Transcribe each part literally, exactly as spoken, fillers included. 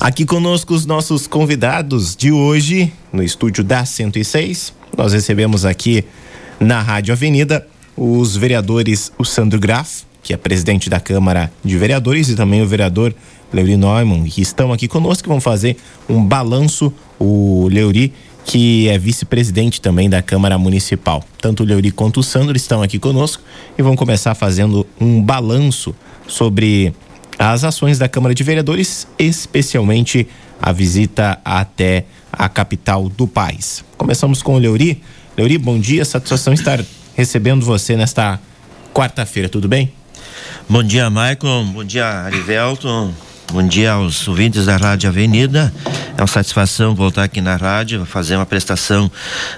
Aqui conosco os nossos convidados de hoje, no estúdio da cento e seis, nós recebemos aqui na Rádio Avenida os vereadores, o Sandro Graff, que é presidente da Câmara de Vereadores, e também o vereador Leuri Neumann, que estão aqui conosco, que vão fazer um balanço. O Leuri, que é vice-presidente também da Câmara Municipal. Tanto o Leuri quanto o Sandro estão aqui conosco e vão começar fazendo um balanço sobre as ações da Câmara de Vereadores, especialmente a visita até a capital do país. Começamos com o Leuri. Leuri, bom dia, satisfação estar recebendo você nesta quarta-feira, tudo bem? Bom dia, Maicon, bom dia, Arivelton. Bom dia aos ouvintes da Rádio Avenida. É uma satisfação voltar aqui na rádio, fazer uma prestação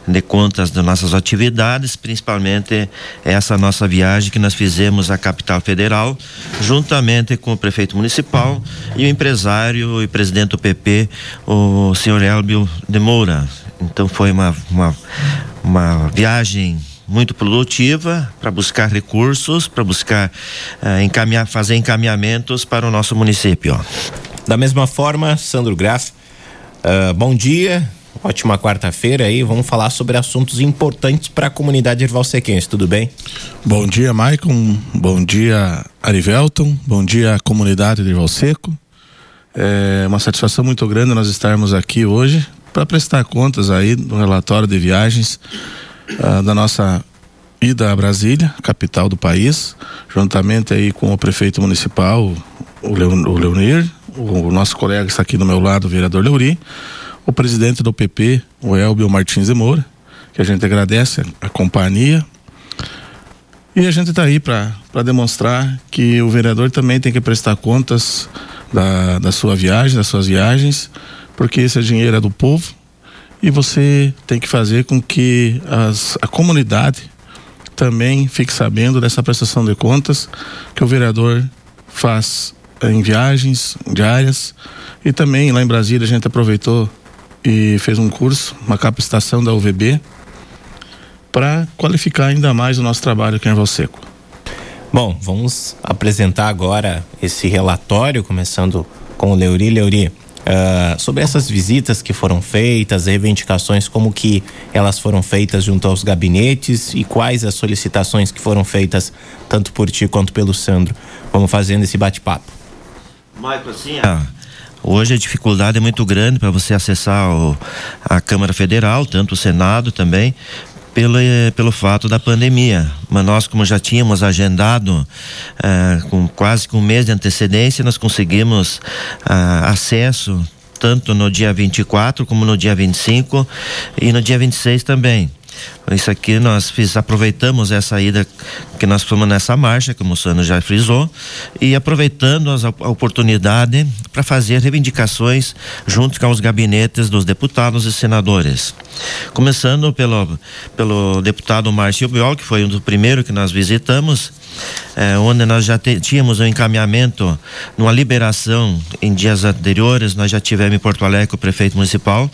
de contas das nossas atividades, principalmente essa nossa viagem que nós fizemos à capital federal, juntamente com o prefeito municipal e o empresário e presidente do P P, o senhor Elbio de Moura. Então foi uma, uma, uma viagem muito produtiva, para buscar recursos, para buscar uh, encaminhar, fazer encaminhamentos para o nosso município. Da mesma forma, Sandro Graff, uh, bom dia, ótima quarta-feira aí, vamos falar sobre assuntos importantes para a comunidade ervalsequense, tudo bem? Bom dia, Maicon, bom dia, Arivelton, bom dia, comunidade de Erval Seco. É uma satisfação muito grande nós estarmos aqui hoje para prestar contas aí do relatório de viagens Uh, da nossa ida a Brasília, capital do país, juntamente aí com o prefeito municipal, o, Leon, o Leonir, o, o nosso colega que está aqui do meu lado, o vereador Leuri, o presidente do P P, o Elbio Martins de Moura, que a gente agradece a, a companhia. E a gente está aí para demonstrar que o vereador também tem que prestar contas da, da sua viagem, das suas viagens, porque esse dinheiro é do povo. E você tem que fazer com que as, a comunidade também fique sabendo dessa prestação de contas que o vereador faz em viagens diárias. E também lá em Brasília a gente aproveitou e fez um curso, uma capacitação da U V B, para qualificar ainda mais o nosso trabalho aqui em Erval Seco. Bom, vamos apresentar agora esse relatório, começando com o Leuri. Leuri, Uh, sobre essas visitas que foram feitas, reivindicações, como que elas foram feitas junto aos gabinetes e quais as solicitações que foram feitas tanto por ti quanto pelo Sandro. Vamos fazendo esse bate-papo. Maicon, assim, ah, hoje a dificuldade é muito grande para você acessar o, a Câmara Federal, tanto o Senado também, Pelo, pelo fato da pandemia. Mas nós, como já tínhamos agendado ah, com quase com um mês de antecedência, nós conseguimos ah, acesso tanto no dia vinte e quatro como no dia vinte e cinco e no dia vinte e seis também. Isso aqui nós fiz, aproveitamos essa ida que nós fomos nessa marcha, como o Sano já frisou, e aproveitando as, a oportunidade para fazer reivindicações junto com os gabinetes dos deputados e senadores. Começando pelo, pelo deputado Márcio Biol, que foi um dos primeiros que nós visitamos, é, onde nós já te, tínhamos um encaminhamento numa liberação em dias anteriores. Nós já tivemos em Porto Alegre o prefeito municipal,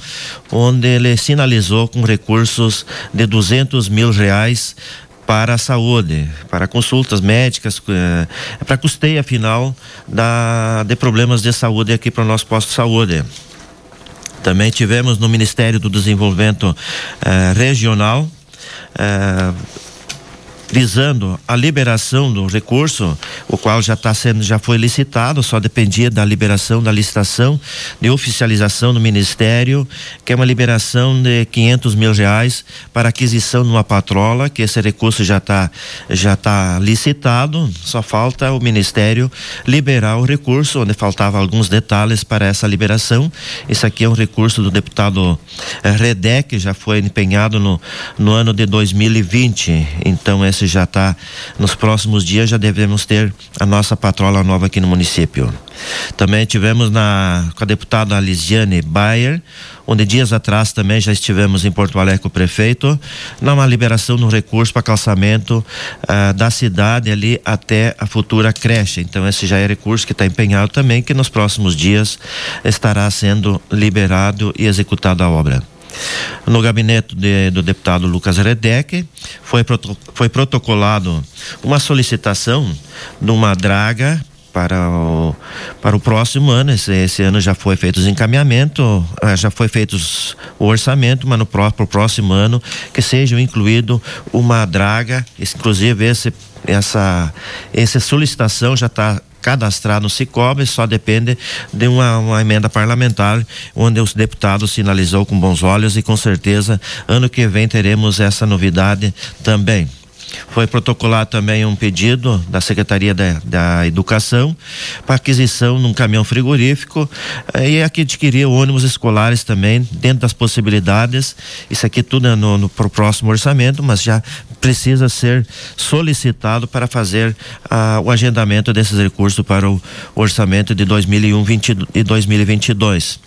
onde ele sinalizou com recursos de duzentos mil reais para a saúde, para consultas médicas, para custeio afinal da, de problemas de saúde aqui para o nosso posto de saúde. Também tivemos no Ministério do Desenvolvimento eh, Regional, eh, visando a liberação do recurso, o qual já está sendo, já foi licitado, só dependia da liberação, da licitação, de oficialização do Ministério, que é uma liberação de quinhentos mil reais para aquisição de uma patrola, que esse recurso já está já tá licitado, só falta o Ministério liberar o recurso, onde faltavam alguns detalhes para essa liberação. Esse aqui é um recurso do deputado Redec, que já foi empenhado no, no ano de dois mil e vinte, então esse já está, nos próximos dias já devemos ter a nossa patrola nova aqui no município. Também tivemos na, com a deputada Lisiane Baier, onde dias atrás também já estivemos em Porto Alegre com o prefeito, numa liberação de um recurso para calçamento ah, da cidade ali até a futura creche. Então esse já é recurso que está empenhado também, que nos próximos dias estará sendo liberado e executada a obra. No gabinete de, do deputado Lucas Redeque foi, proto, foi protocolado uma solicitação de uma draga para o, para o próximo ano. Esse, esse ano já foi feito os encaminhamento, já foi feito os, o orçamento, mas no próprio, próximo ano que seja incluído uma draga. Inclusive esse, essa, essa solicitação já está cadastrar no SICOB, só depende de uma, uma emenda parlamentar, onde os deputados sinalizou com bons olhos e com certeza ano que vem teremos essa novidade também. Foi protocolado também um pedido da Secretaria da, da Educação para aquisição de um caminhão frigorífico e aqui adquirir ônibus escolares também, dentro das possibilidades. Isso aqui tudo é no, no pro próximo orçamento, mas já precisa ser solicitado para fazer ah, o agendamento desses recursos para o orçamento de dois mil e um e dois mil e vinte e dois.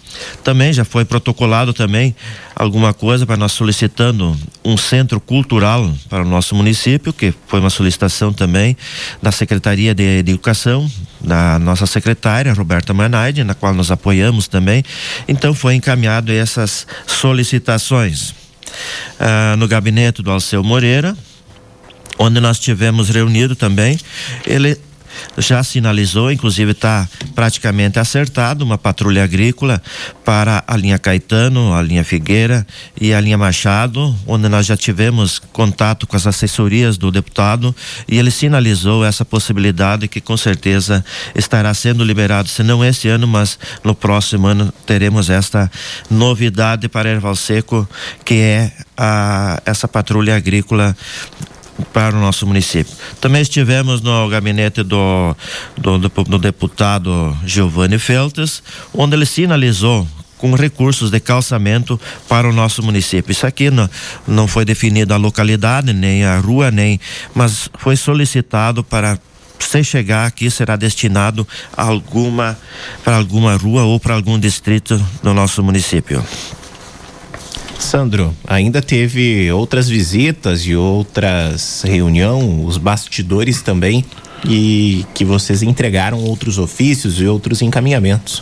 Também já foi protocolado também alguma coisa para nós solicitando um centro cultural para o nosso município, que foi uma solicitação também da Secretaria de Educação, da nossa secretária Roberta Manaide, na qual nós apoiamos também. Então foi encaminhado essas solicitações ah, no gabinete do Alceu Moreira, onde nós tivemos reunido também. Ele já sinalizou, inclusive está praticamente acertado, uma patrulha agrícola para a linha Caetano, a linha Figueira e a linha Machado, onde nós já tivemos contato com as assessorias do deputado e ele sinalizou essa possibilidade que com certeza estará sendo liberado, se não esse ano, mas no próximo ano teremos esta novidade para Erval Seco, que é a, essa patrulha agrícola para o nosso município. Também estivemos no gabinete do, do, do, do deputado Giovanni Feltes, onde ele sinalizou com recursos de calçamento para o nosso município. Isso aqui não, não foi definida a localidade, nem a rua, nem, mas foi solicitado para se chegar aqui será destinado a alguma, para alguma rua ou para algum distrito do nosso município. Sandro, ainda teve outras visitas e outras reuniões, os bastidores também, e que vocês entregaram outros ofícios e outros encaminhamentos.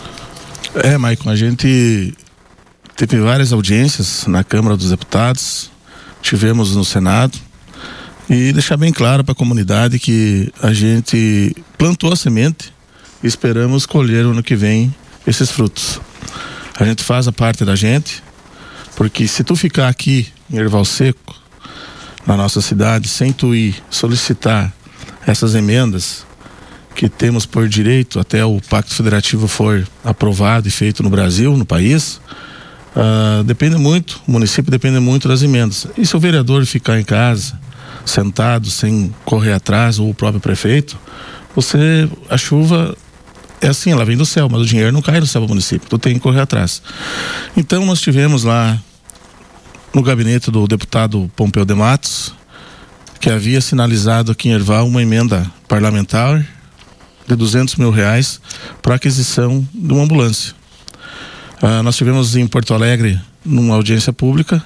É, Maicon, a gente teve várias audiências na Câmara dos Deputados, tivemos no Senado, e deixar bem claro para a comunidade que a gente plantou a semente e esperamos colher ano que vem esses frutos. A gente faz a parte da gente, porque se tu ficar aqui em Erval Seco, na nossa cidade, sem tu ir solicitar essas emendas que temos por direito até o Pacto Federativo for aprovado e feito no Brasil, no país, uh, depende muito, o município depende muito das emendas. E se o vereador ficar em casa, sentado, sem correr atrás, ou o próprio prefeito, você, a chuva é assim, ela vem do céu, mas o dinheiro não cai do céu para o município, tu tem que correr atrás. Então nós tivemos lá no gabinete do deputado Pompeu de Matos, que havia sinalizado aqui em Erval uma emenda parlamentar de duzentos mil reais para aquisição de uma ambulância. Ah, nós tivemos em Porto Alegre numa audiência pública,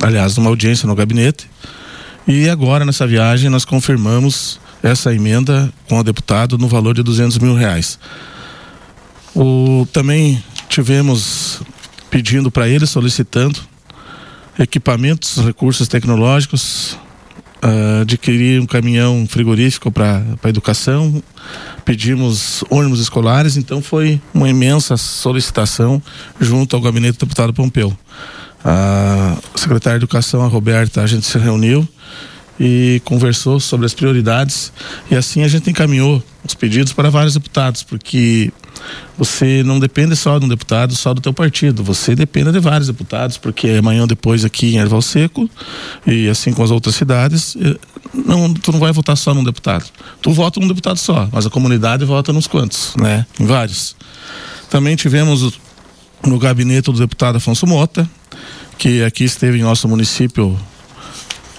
aliás, numa audiência no gabinete, e agora nessa viagem nós confirmamos essa emenda com o deputado no valor de duzentos mil reais. O, também tivemos pedindo para ele, solicitando equipamentos, recursos tecnológicos, uh, adquirir um caminhão frigorífico para a educação, pedimos ônibus escolares. Então foi uma imensa solicitação junto ao gabinete do deputado Pompeu. A secretária de Educação, a Roberta, a gente se reuniu e conversou sobre as prioridades e assim a gente encaminhou os pedidos para vários deputados, porque você não depende só de um deputado, só do teu partido, você depende de vários deputados, porque amanhã ou depois aqui em Erval Seco e assim com as outras cidades, não, tu não vai votar só num deputado, tu vota num deputado só, mas a comunidade vota nos quantos, né? Em vários. Também tivemos no gabinete do deputado Afonso Motta, que aqui esteve em nosso município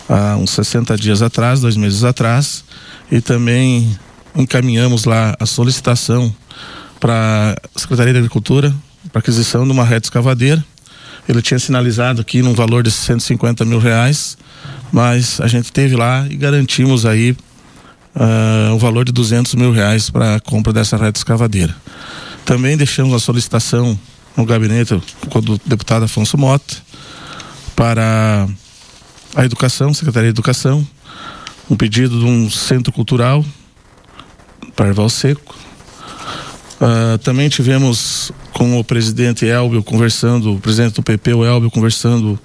há uns sessenta dias atrás, dois meses atrás, e também encaminhamos lá a solicitação para a Secretaria da Agricultura, para aquisição de uma reta escavadeira. Ele tinha sinalizado aqui num valor de cento e cinquenta mil reais, mas a gente teve lá e garantimos aí uh, o valor de duzentos mil reais para a compra dessa reta escavadeira. Também deixamos a solicitação no gabinete do deputado Afonso Motta para a Educação, Secretaria de Educação, um pedido de um centro cultural para Erval Seco, Uh, também tivemos com o presidente Elbio conversando, o presidente do P P, o Elbio, conversando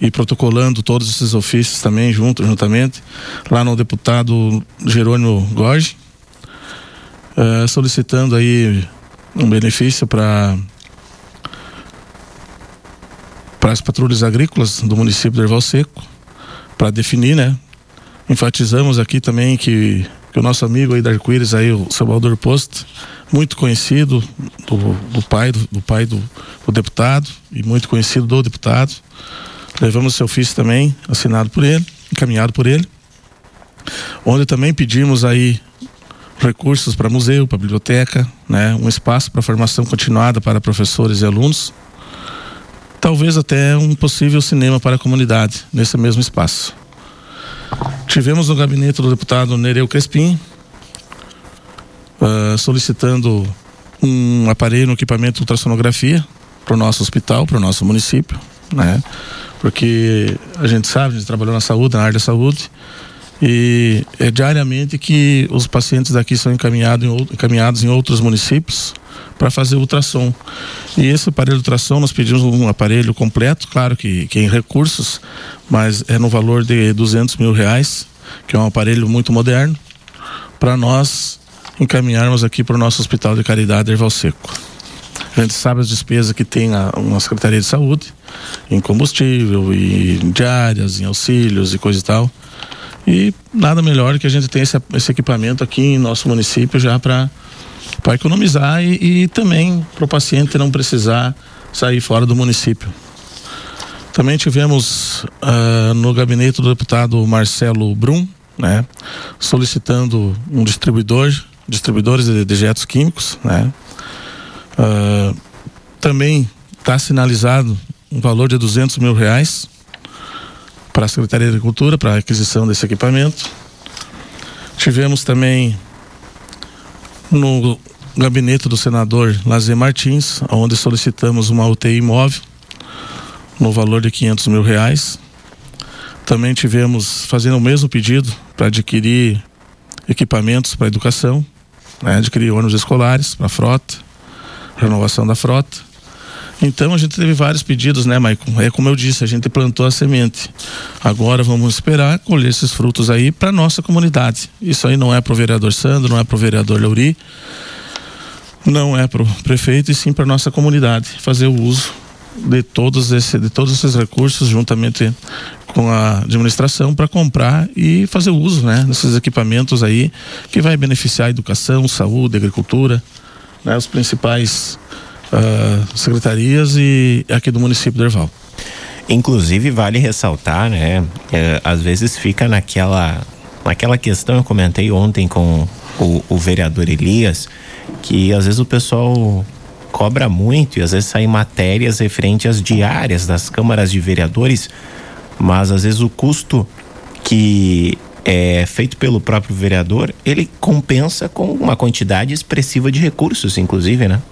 e protocolando todos esses ofícios também, junto, juntamente, lá no deputado Jerônimo Gorge, uh, solicitando aí um benefício para para as patrulhas agrícolas do município de Erval Seco, para definir, né? Enfatizamos aqui também que, que o nosso amigo aí da Arquíris, aí, o Salvador Post, muito conhecido do, do pai, do, do, pai do, do deputado, e muito conhecido do deputado. Levamos seu ofício também, assinado por ele, encaminhado por ele, onde também pedimos aí recursos para museu, para biblioteca, né? Um espaço para formação continuada para professores e alunos, talvez até um possível cinema para a comunidade nesse mesmo espaço. Tivemos no gabinete do deputado Nereu Crespin, uh, solicitando um aparelho, um equipamento de ultrassonografia para o nosso hospital, para o nosso município, né? Porque a gente sabe, a gente trabalhou na saúde, na área da saúde, e é diariamente que os pacientes daqui são encaminhados em, encaminhados em outros municípios para fazer ultrassom. E esse aparelho de ultrassom, nós pedimos um aparelho completo, claro que, que em recursos, mas é no valor de duzentos mil reais, que é um aparelho muito moderno, para nós encaminharmos aqui para o nosso Hospital de Caridade Erval Seco. A gente sabe as despesas que tem a, uma Secretaria de Saúde, em combustível, e em diárias, em auxílios e coisa e tal. E nada melhor que a gente tenha esse, esse equipamento aqui em nosso município já para economizar e, e também para o paciente não precisar sair fora do município. Também tivemos uh, no gabinete do deputado Marcelo Brum, né, solicitando um distribuidor, distribuidores de dejetos químicos, né. Uh, também está sinalizado um valor de duzentos mil reais para a Secretaria de Agricultura, para a aquisição desse equipamento. Tivemos também no gabinete do senador Lazer Martins, onde solicitamos uma U T I móvel no valor de quinhentos mil reais. Também tivemos, fazendo o mesmo pedido, para adquirir equipamentos para educação, né, adquirir ônibus escolares para a frota, renovação da frota. Então a gente teve vários pedidos, né, Maicon? É como eu disse, a gente plantou a semente. Agora vamos esperar colher esses frutos aí para nossa comunidade. Isso aí não é pro vereador Sandro, não é pro vereador Leuri, não é pro prefeito, e sim para nossa comunidade fazer o uso de todos esse, de todos esses recursos juntamente com a administração para comprar e fazer o uso, né, desses equipamentos aí que vai beneficiar a educação, saúde, agricultura, né, os principais Uh, secretarias e aqui do município de Erval. Inclusive vale ressaltar, né, é, às vezes fica naquela naquela questão, eu comentei ontem com o, o vereador Elias, que às vezes o pessoal cobra muito e às vezes saem matérias referente às diárias das câmaras de vereadores, mas às vezes o custo que é feito pelo próprio vereador, ele compensa com uma quantidade expressiva de recursos, inclusive, né?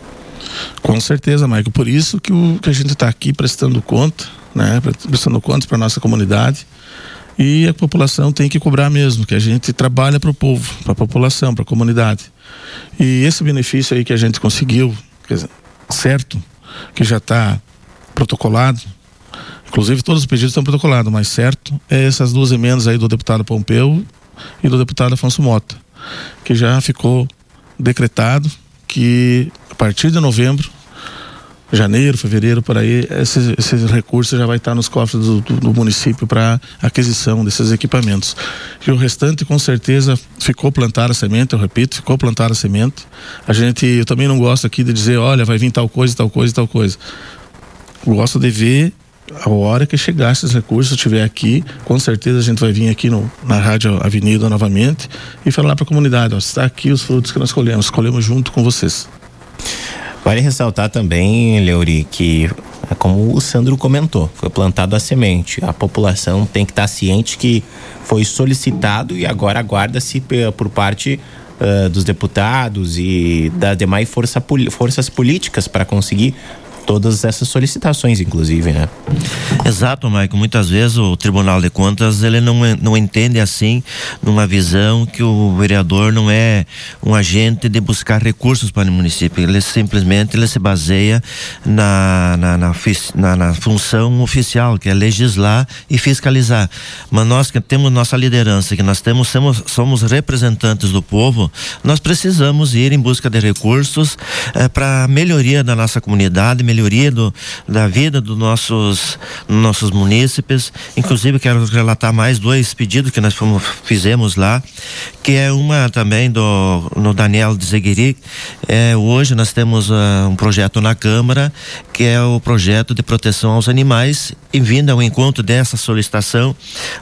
Com certeza, Maico. Por isso que, o, que a gente está aqui prestando conta, né? Prestando contas para nossa comunidade. E a população tem que cobrar mesmo, que a gente trabalha para o povo, para a população, para a comunidade. E esse benefício aí que a gente conseguiu, quer dizer, certo, que já está protocolado, inclusive todos os pedidos estão protocolados, mas certo, é essas duas emendas aí do deputado Pompeu e do deputado Afonso Motta, que já ficou decretado que a partir de novembro, janeiro, fevereiro, por aí, esse, esse recurso já vai estar nos cofres do, do, do município para aquisição desses equipamentos. E o restante, com certeza, ficou plantar a semente, eu repito, ficou plantar a semente. A gente, eu também não gosto aqui de dizer, olha, vai vir tal coisa, tal coisa, tal coisa. Eu gosto de ver a hora que chegar esses recursos, estiver aqui, com certeza a gente vai vir aqui no, na Rádio Avenida novamente e falar para a comunidade, ó, está aqui os frutos que nós colhemos, colhemos junto com vocês. Vale ressaltar também, Leuri, que como o Sandro comentou, foi plantado a semente, a população tem que estar ciente que foi solicitado e agora aguarda-se por parte uh, dos deputados e das demais força, forças políticas para conseguir todas essas solicitações, inclusive, né? Exato, Maicon. Muitas vezes o Tribunal de Contas, ele não, não entende assim, numa visão que o vereador não é um agente de buscar recursos para o município. Ele simplesmente ele se baseia na, na, na, na, na função oficial, que é legislar e fiscalizar. Mas nós que temos nossa liderança, que nós temos, somos, somos representantes do povo, nós precisamos ir em busca de recursos eh, para a melhoria da nossa comunidade, melhoria do, da vida dos nossos, nossos munícipes. Inclusive, quero relatar mais dois pedidos que nós fomos, fizemos lá, que é uma também do no Daniel de Zegueri. Eh, hoje nós temos uh, um projeto na Câmara, que é o projeto de proteção aos animais, e vindo ao encontro dessa solicitação,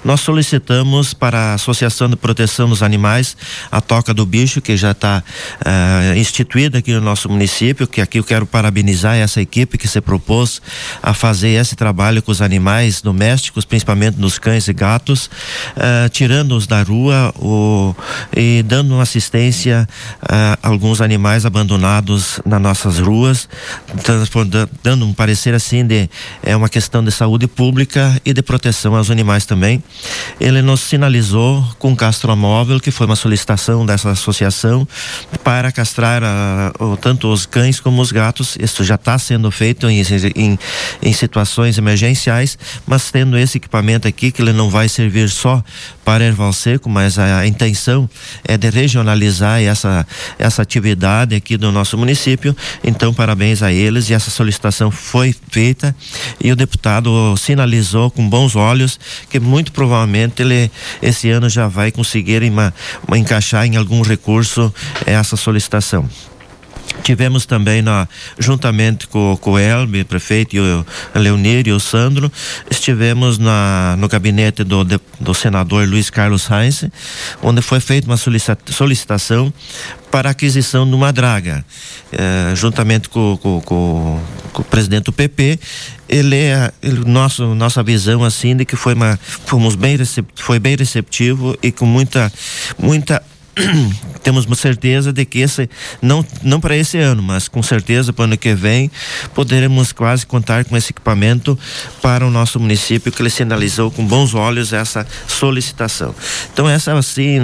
nós solicitamos para a Associação de Proteção dos Animais, a Toca do Bicho, que já está uh, instituída aqui no nosso município, que aqui eu quero parabenizar essa equipe que se propôs a fazer esse trabalho com os animais domésticos, principalmente nos cães e gatos, uh, tirando-os da rua o, e dando uma assistência a alguns animais abandonados nas nossas ruas, dando um parecer assim de é uma questão de saúde pública e de proteção aos animais também. Ele nos sinalizou com Castromóvel, que foi uma solicitação dessa associação para castrar a, o, tanto os cães como os gatos. Isso já está sendo feito em, em, em situações emergenciais, mas tendo esse equipamento aqui, que ele não vai servir só para Erval Seco, mas a, a intenção é de regionalizar essa, essa atividade aqui do nosso município. Então, parabéns a eles, e essa solicitação foi feita e o deputado sinalizou com bons olhos que muito provavelmente ele esse ano já vai conseguir uma, uma encaixar em algum recurso essa solicitação. Tivemos também, na, juntamente com, com o Elbio, prefeito, e o Leonir e o Sandro, estivemos na, no gabinete do, de, do senador Luiz Carlos Reis, onde foi feita uma solicita, solicitação para a aquisição de uma draga. Eh, juntamente com, com, com, com o presidente do P P, ele é ele, nosso, nossa visão assim de que foi uma, fomos bem, foi bem receptivo e com muita, muita temos certeza de que esse, não, não para esse ano, mas com certeza para o ano que vem, poderemos quase contar com esse equipamento para o nosso município, que ele sinalizou com bons olhos essa solicitação. Então, essa assim,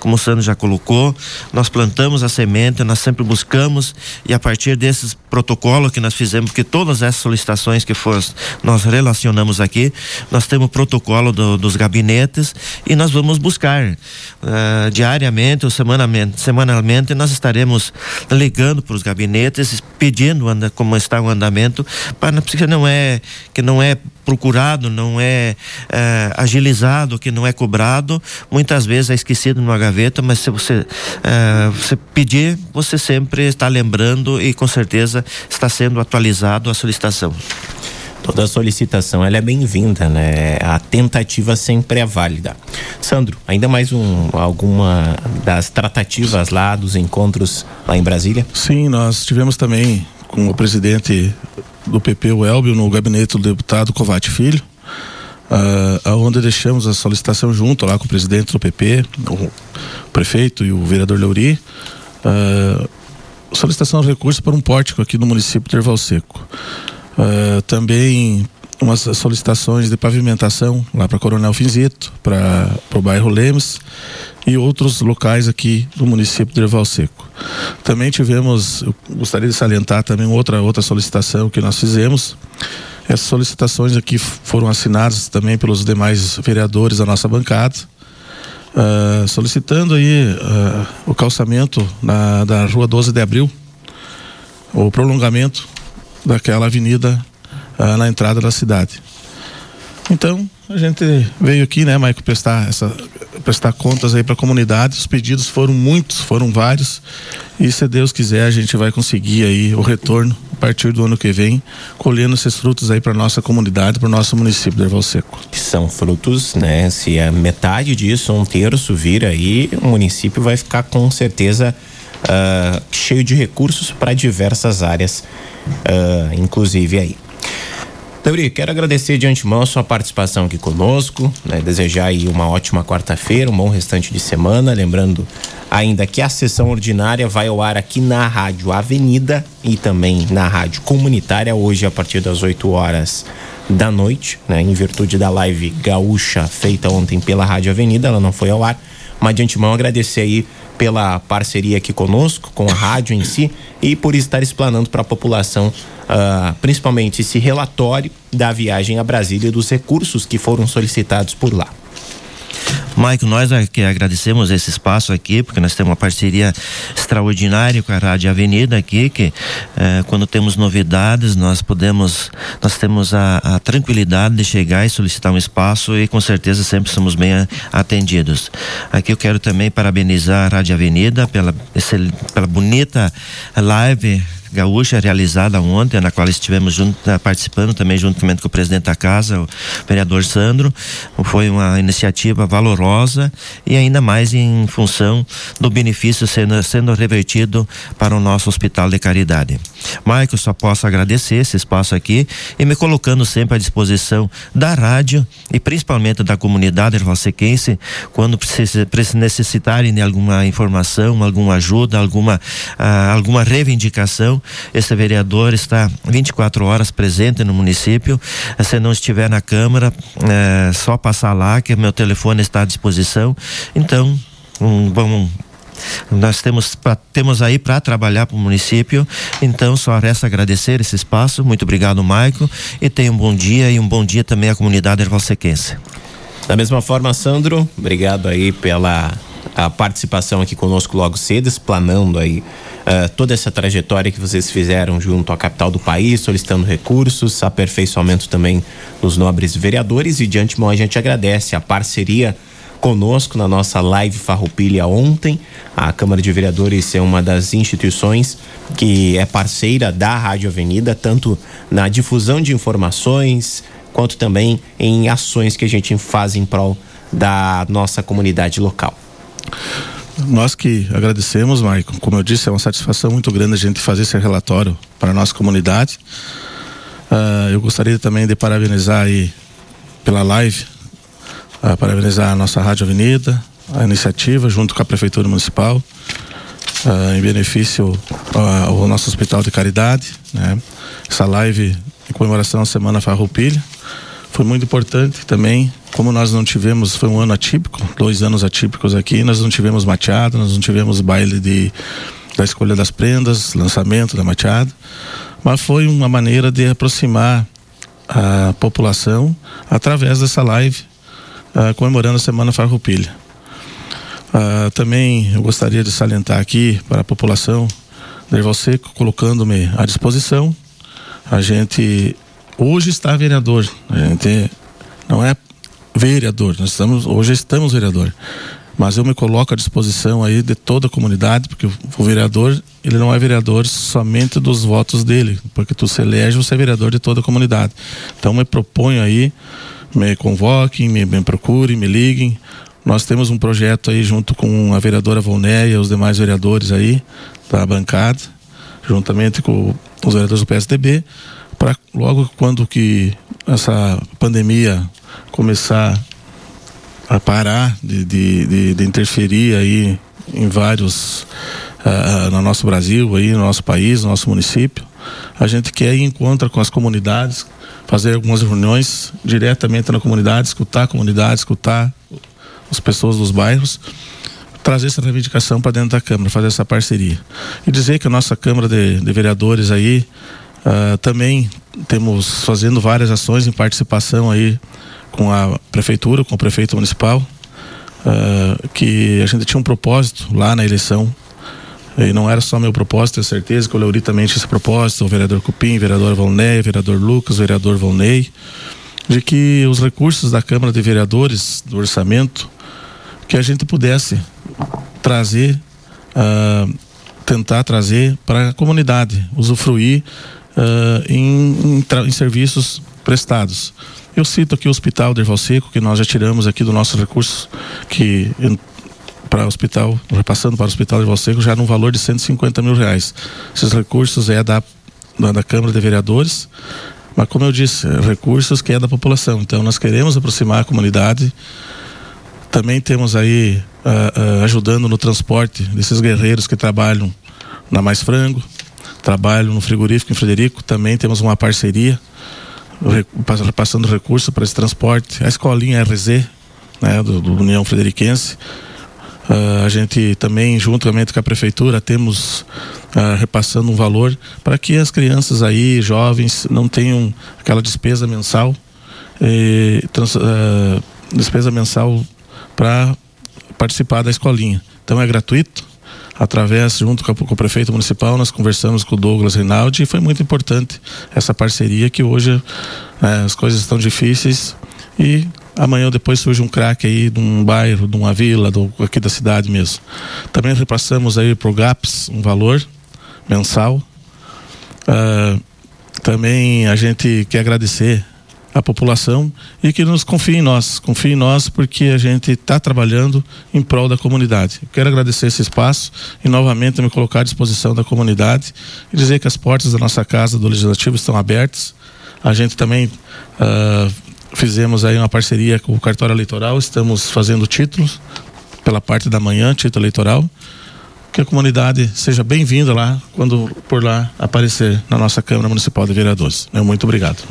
como o Sandro já colocou, nós plantamos a semente, nós sempre buscamos, e a partir desses protocolos que nós fizemos, porque todas essas solicitações que for, nós relacionamos aqui, nós temos o protocolo do, dos gabinetes, e nós vamos buscar uh, diariamente ou semanalmente, semanalmente nós estaremos ligando para os gabinetes, pedindo anda, como está o andamento, para que não é, que não é procurado, não é, é agilizado, que não é cobrado, muitas vezes é esquecido numa gaveta, mas se você, é, você pedir, você sempre está lembrando e com certeza está sendo atualizado a solicitação. Toda solicitação, ela é bem-vinda, né? A tentativa sempre é válida. Sandro, ainda mais um, alguma das tratativas lá, dos encontros lá em Brasília? Sim, nós tivemos também com o presidente do P P, o Elbio, no gabinete do deputado Covati Filho, uh, onde deixamos a solicitação junto lá com o presidente do P P, o prefeito e o vereador Leuri, uh, solicitação de recursos para um pórtico aqui no município de Erval Seco. Uh, também umas solicitações de pavimentação lá para Coronel Finzito, para o bairro Lemes e outros locais aqui do município de Erval Seco. Também tivemos, eu gostaria de salientar também outra, outra solicitação que nós fizemos. Essas solicitações aqui foram assinadas também pelos demais vereadores da nossa bancada, uh, solicitando aí uh, o calçamento na, da rua doze de abril, o prolongamento daquela avenida ah, na entrada da cidade. Então, a gente veio aqui, né, Maico, prestar, essa, prestar contas aí para a comunidade. Os pedidos foram muitos, foram vários, e se Deus quiser a gente vai conseguir aí o retorno a partir do ano que vem, colhendo esses frutos aí para nossa comunidade, para o nosso município de Erval Seco. São frutos, né, se a metade disso, um terço vir aí, o município vai ficar com certeza Uh, cheio de recursos para diversas áreas, uh, inclusive aí. Leuri, quero agradecer de antemão a sua participação aqui conosco, né? Desejar aí uma ótima quarta-feira, um bom restante de semana, lembrando ainda que a sessão ordinária vai ao ar aqui na Rádio Avenida e também na Rádio Comunitária hoje a partir das oito horas da noite, né? Em virtude da live gaúcha feita ontem pela Rádio Avenida, ela não foi ao ar, mas de antemão agradecer aí pela parceria aqui conosco, com a rádio em si, e por estar explanando para a população, uh, principalmente esse relatório da viagem à Brasília e dos recursos que foram solicitados por lá. Maico, nós que agradecemos esse espaço aqui, porque nós temos uma parceria extraordinária com a Rádio Avenida aqui, que eh, quando temos novidades, nós podemos, nós temos a, a tranquilidade de chegar e solicitar um espaço e com certeza sempre somos bem atendidos. Aqui eu quero também parabenizar a Rádio Avenida pela, pela bonita live gaúcha realizada ontem, na qual estivemos junto, participando também juntamente com o presidente da casa, o vereador Sandro. Foi uma iniciativa valorosa e ainda mais em função do benefício sendo, sendo revertido para o nosso hospital de caridade. Maicon, só posso agradecer esse espaço aqui e me colocando sempre à disposição da rádio e principalmente da comunidade ervalsequense quando precis, precis necessitarem de alguma informação, alguma ajuda, alguma, ah, alguma reivindicação. Esse vereador está vinte e quatro horas presente no município. Se não estiver na Câmara, é só passar lá que meu telefone está à disposição. Então, um, vamos. Nós temos, pra, temos aí para trabalhar para o município, então só resta agradecer esse espaço. Muito obrigado, Maico, e tenha um bom dia e um bom dia também à comunidade ervalsequense. Da mesma forma, Sandro, obrigado aí pela a participação aqui conosco logo cedo, explanando aí Uh, toda essa trajetória que vocês fizeram junto à capital do país, solicitando recursos, aperfeiçoamento também dos nobres vereadores, e de antemão a gente agradece a parceria conosco na nossa live Farroupilha ontem. A Câmara de Vereadores é uma das instituições que é parceira da Rádio Avenida, tanto na difusão de informações, quanto também em ações que a gente faz em prol da nossa comunidade local. Nós que agradecemos, Maicon. Como eu disse, é uma satisfação muito grande a gente fazer esse relatório para a nossa comunidade. Uh, eu gostaria também de parabenizar aí pela live, uh, parabenizar a nossa Rádio Avenida, a iniciativa junto com a Prefeitura Municipal, uh, em benefício uh, ao nosso Hospital de Caridade, né? Essa live em comemoração à Semana Farroupilha foi muito importante também. Como nós não tivemos, foi um ano atípico, dois anos atípicos aqui, nós não tivemos mateado, nós não tivemos baile de, da escolha das prendas, lançamento da mateada, mas foi uma maneira de aproximar a população através dessa live uh, comemorando a Semana Farroupilha. Uh, também eu gostaria de salientar aqui para a população de Erval Seco, colocando-me à disposição. A gente hoje está vereador, a gente não é vereador, nós estamos, hoje estamos vereador, mas eu me coloco à disposição aí de toda a comunidade, porque o vereador, ele não é vereador somente dos votos dele, porque tu se elege, você é vereador de toda a comunidade. Então me proponho aí, me convoquem, me, me procurem, me liguem. Nós temos um projeto aí junto com a vereadora Valnei e os demais vereadores aí da bancada, juntamente com os vereadores do P S D B, para logo quando que essa pandemia começar a parar de, de, de, de interferir aí em vários, uh, no nosso Brasil, aí, no nosso país, no nosso município, a gente quer ir em encontro com as comunidades, fazer algumas reuniões diretamente na comunidade, escutar a comunidade, escutar as pessoas dos bairros, trazer essa reivindicação para dentro da Câmara, fazer essa parceria. E dizer que a nossa Câmara de, de Vereadores aí, uh, também temos fazendo várias ações em participação aí com a prefeitura, com o prefeito municipal, uh, que a gente tinha um propósito lá na eleição, e não era só meu propósito, tenho certeza que o Leuri também tinha esse propósito, o vereador Cupim, o vereador Valnei, o vereador Lucas, o vereador Valnei, de que os recursos da Câmara de Vereadores, do orçamento, que a gente pudesse trazer, uh, tentar trazer para a comunidade, usufruir uh, em, em, tra- em serviços prestados. Eu cito aqui o Hospital de Erval Seco, que nós já tiramos aqui do nosso recurso, que para o hospital, repassando para o Hospital de Erval Seco, já num valor de cento e cinquenta mil reais. Esses recursos é da, da Câmara de Vereadores, Mas, como eu disse, recursos que é da população. Então, nós queremos aproximar a comunidade. Também temos aí, uh, uh, ajudando no transporte desses guerreiros que trabalham na Mais Frango, trabalham no frigorífico em Frederico. Também temos uma parceria, passando recurso para esse transporte. A escolinha R Z, né, do, do União Frederiquense. Uh, a gente também, juntamente com a prefeitura, temos uh, repassando um valor para que as crianças aí, jovens, não tenham aquela despesa mensal, eh, trans, uh, despesa mensal para participar da escolinha. Então é gratuito, através, junto com, a, com o prefeito municipal, nós conversamos com o Douglas Reinaldi e foi muito importante essa parceria, que hoje uh, as coisas estão difíceis e amanhã ou depois surge um craque aí de um bairro, de uma vila, do, aqui da cidade mesmo. Também repassamos aí pro GAPS um valor mensal. Uh, também a gente quer agradecer a população e que nos confie em nós, confie em nós, porque a gente está trabalhando em prol da comunidade. Quero agradecer esse espaço e novamente me colocar à disposição da comunidade e dizer que as portas da nossa casa do Legislativo estão abertas. A gente também uh, fizemos aí uma parceria com o cartório eleitoral, estamos fazendo títulos pela parte da manhã, título eleitoral, que a comunidade seja bem-vinda lá, quando por lá aparecer na nossa Câmara Municipal de Vereadores. Muito obrigado.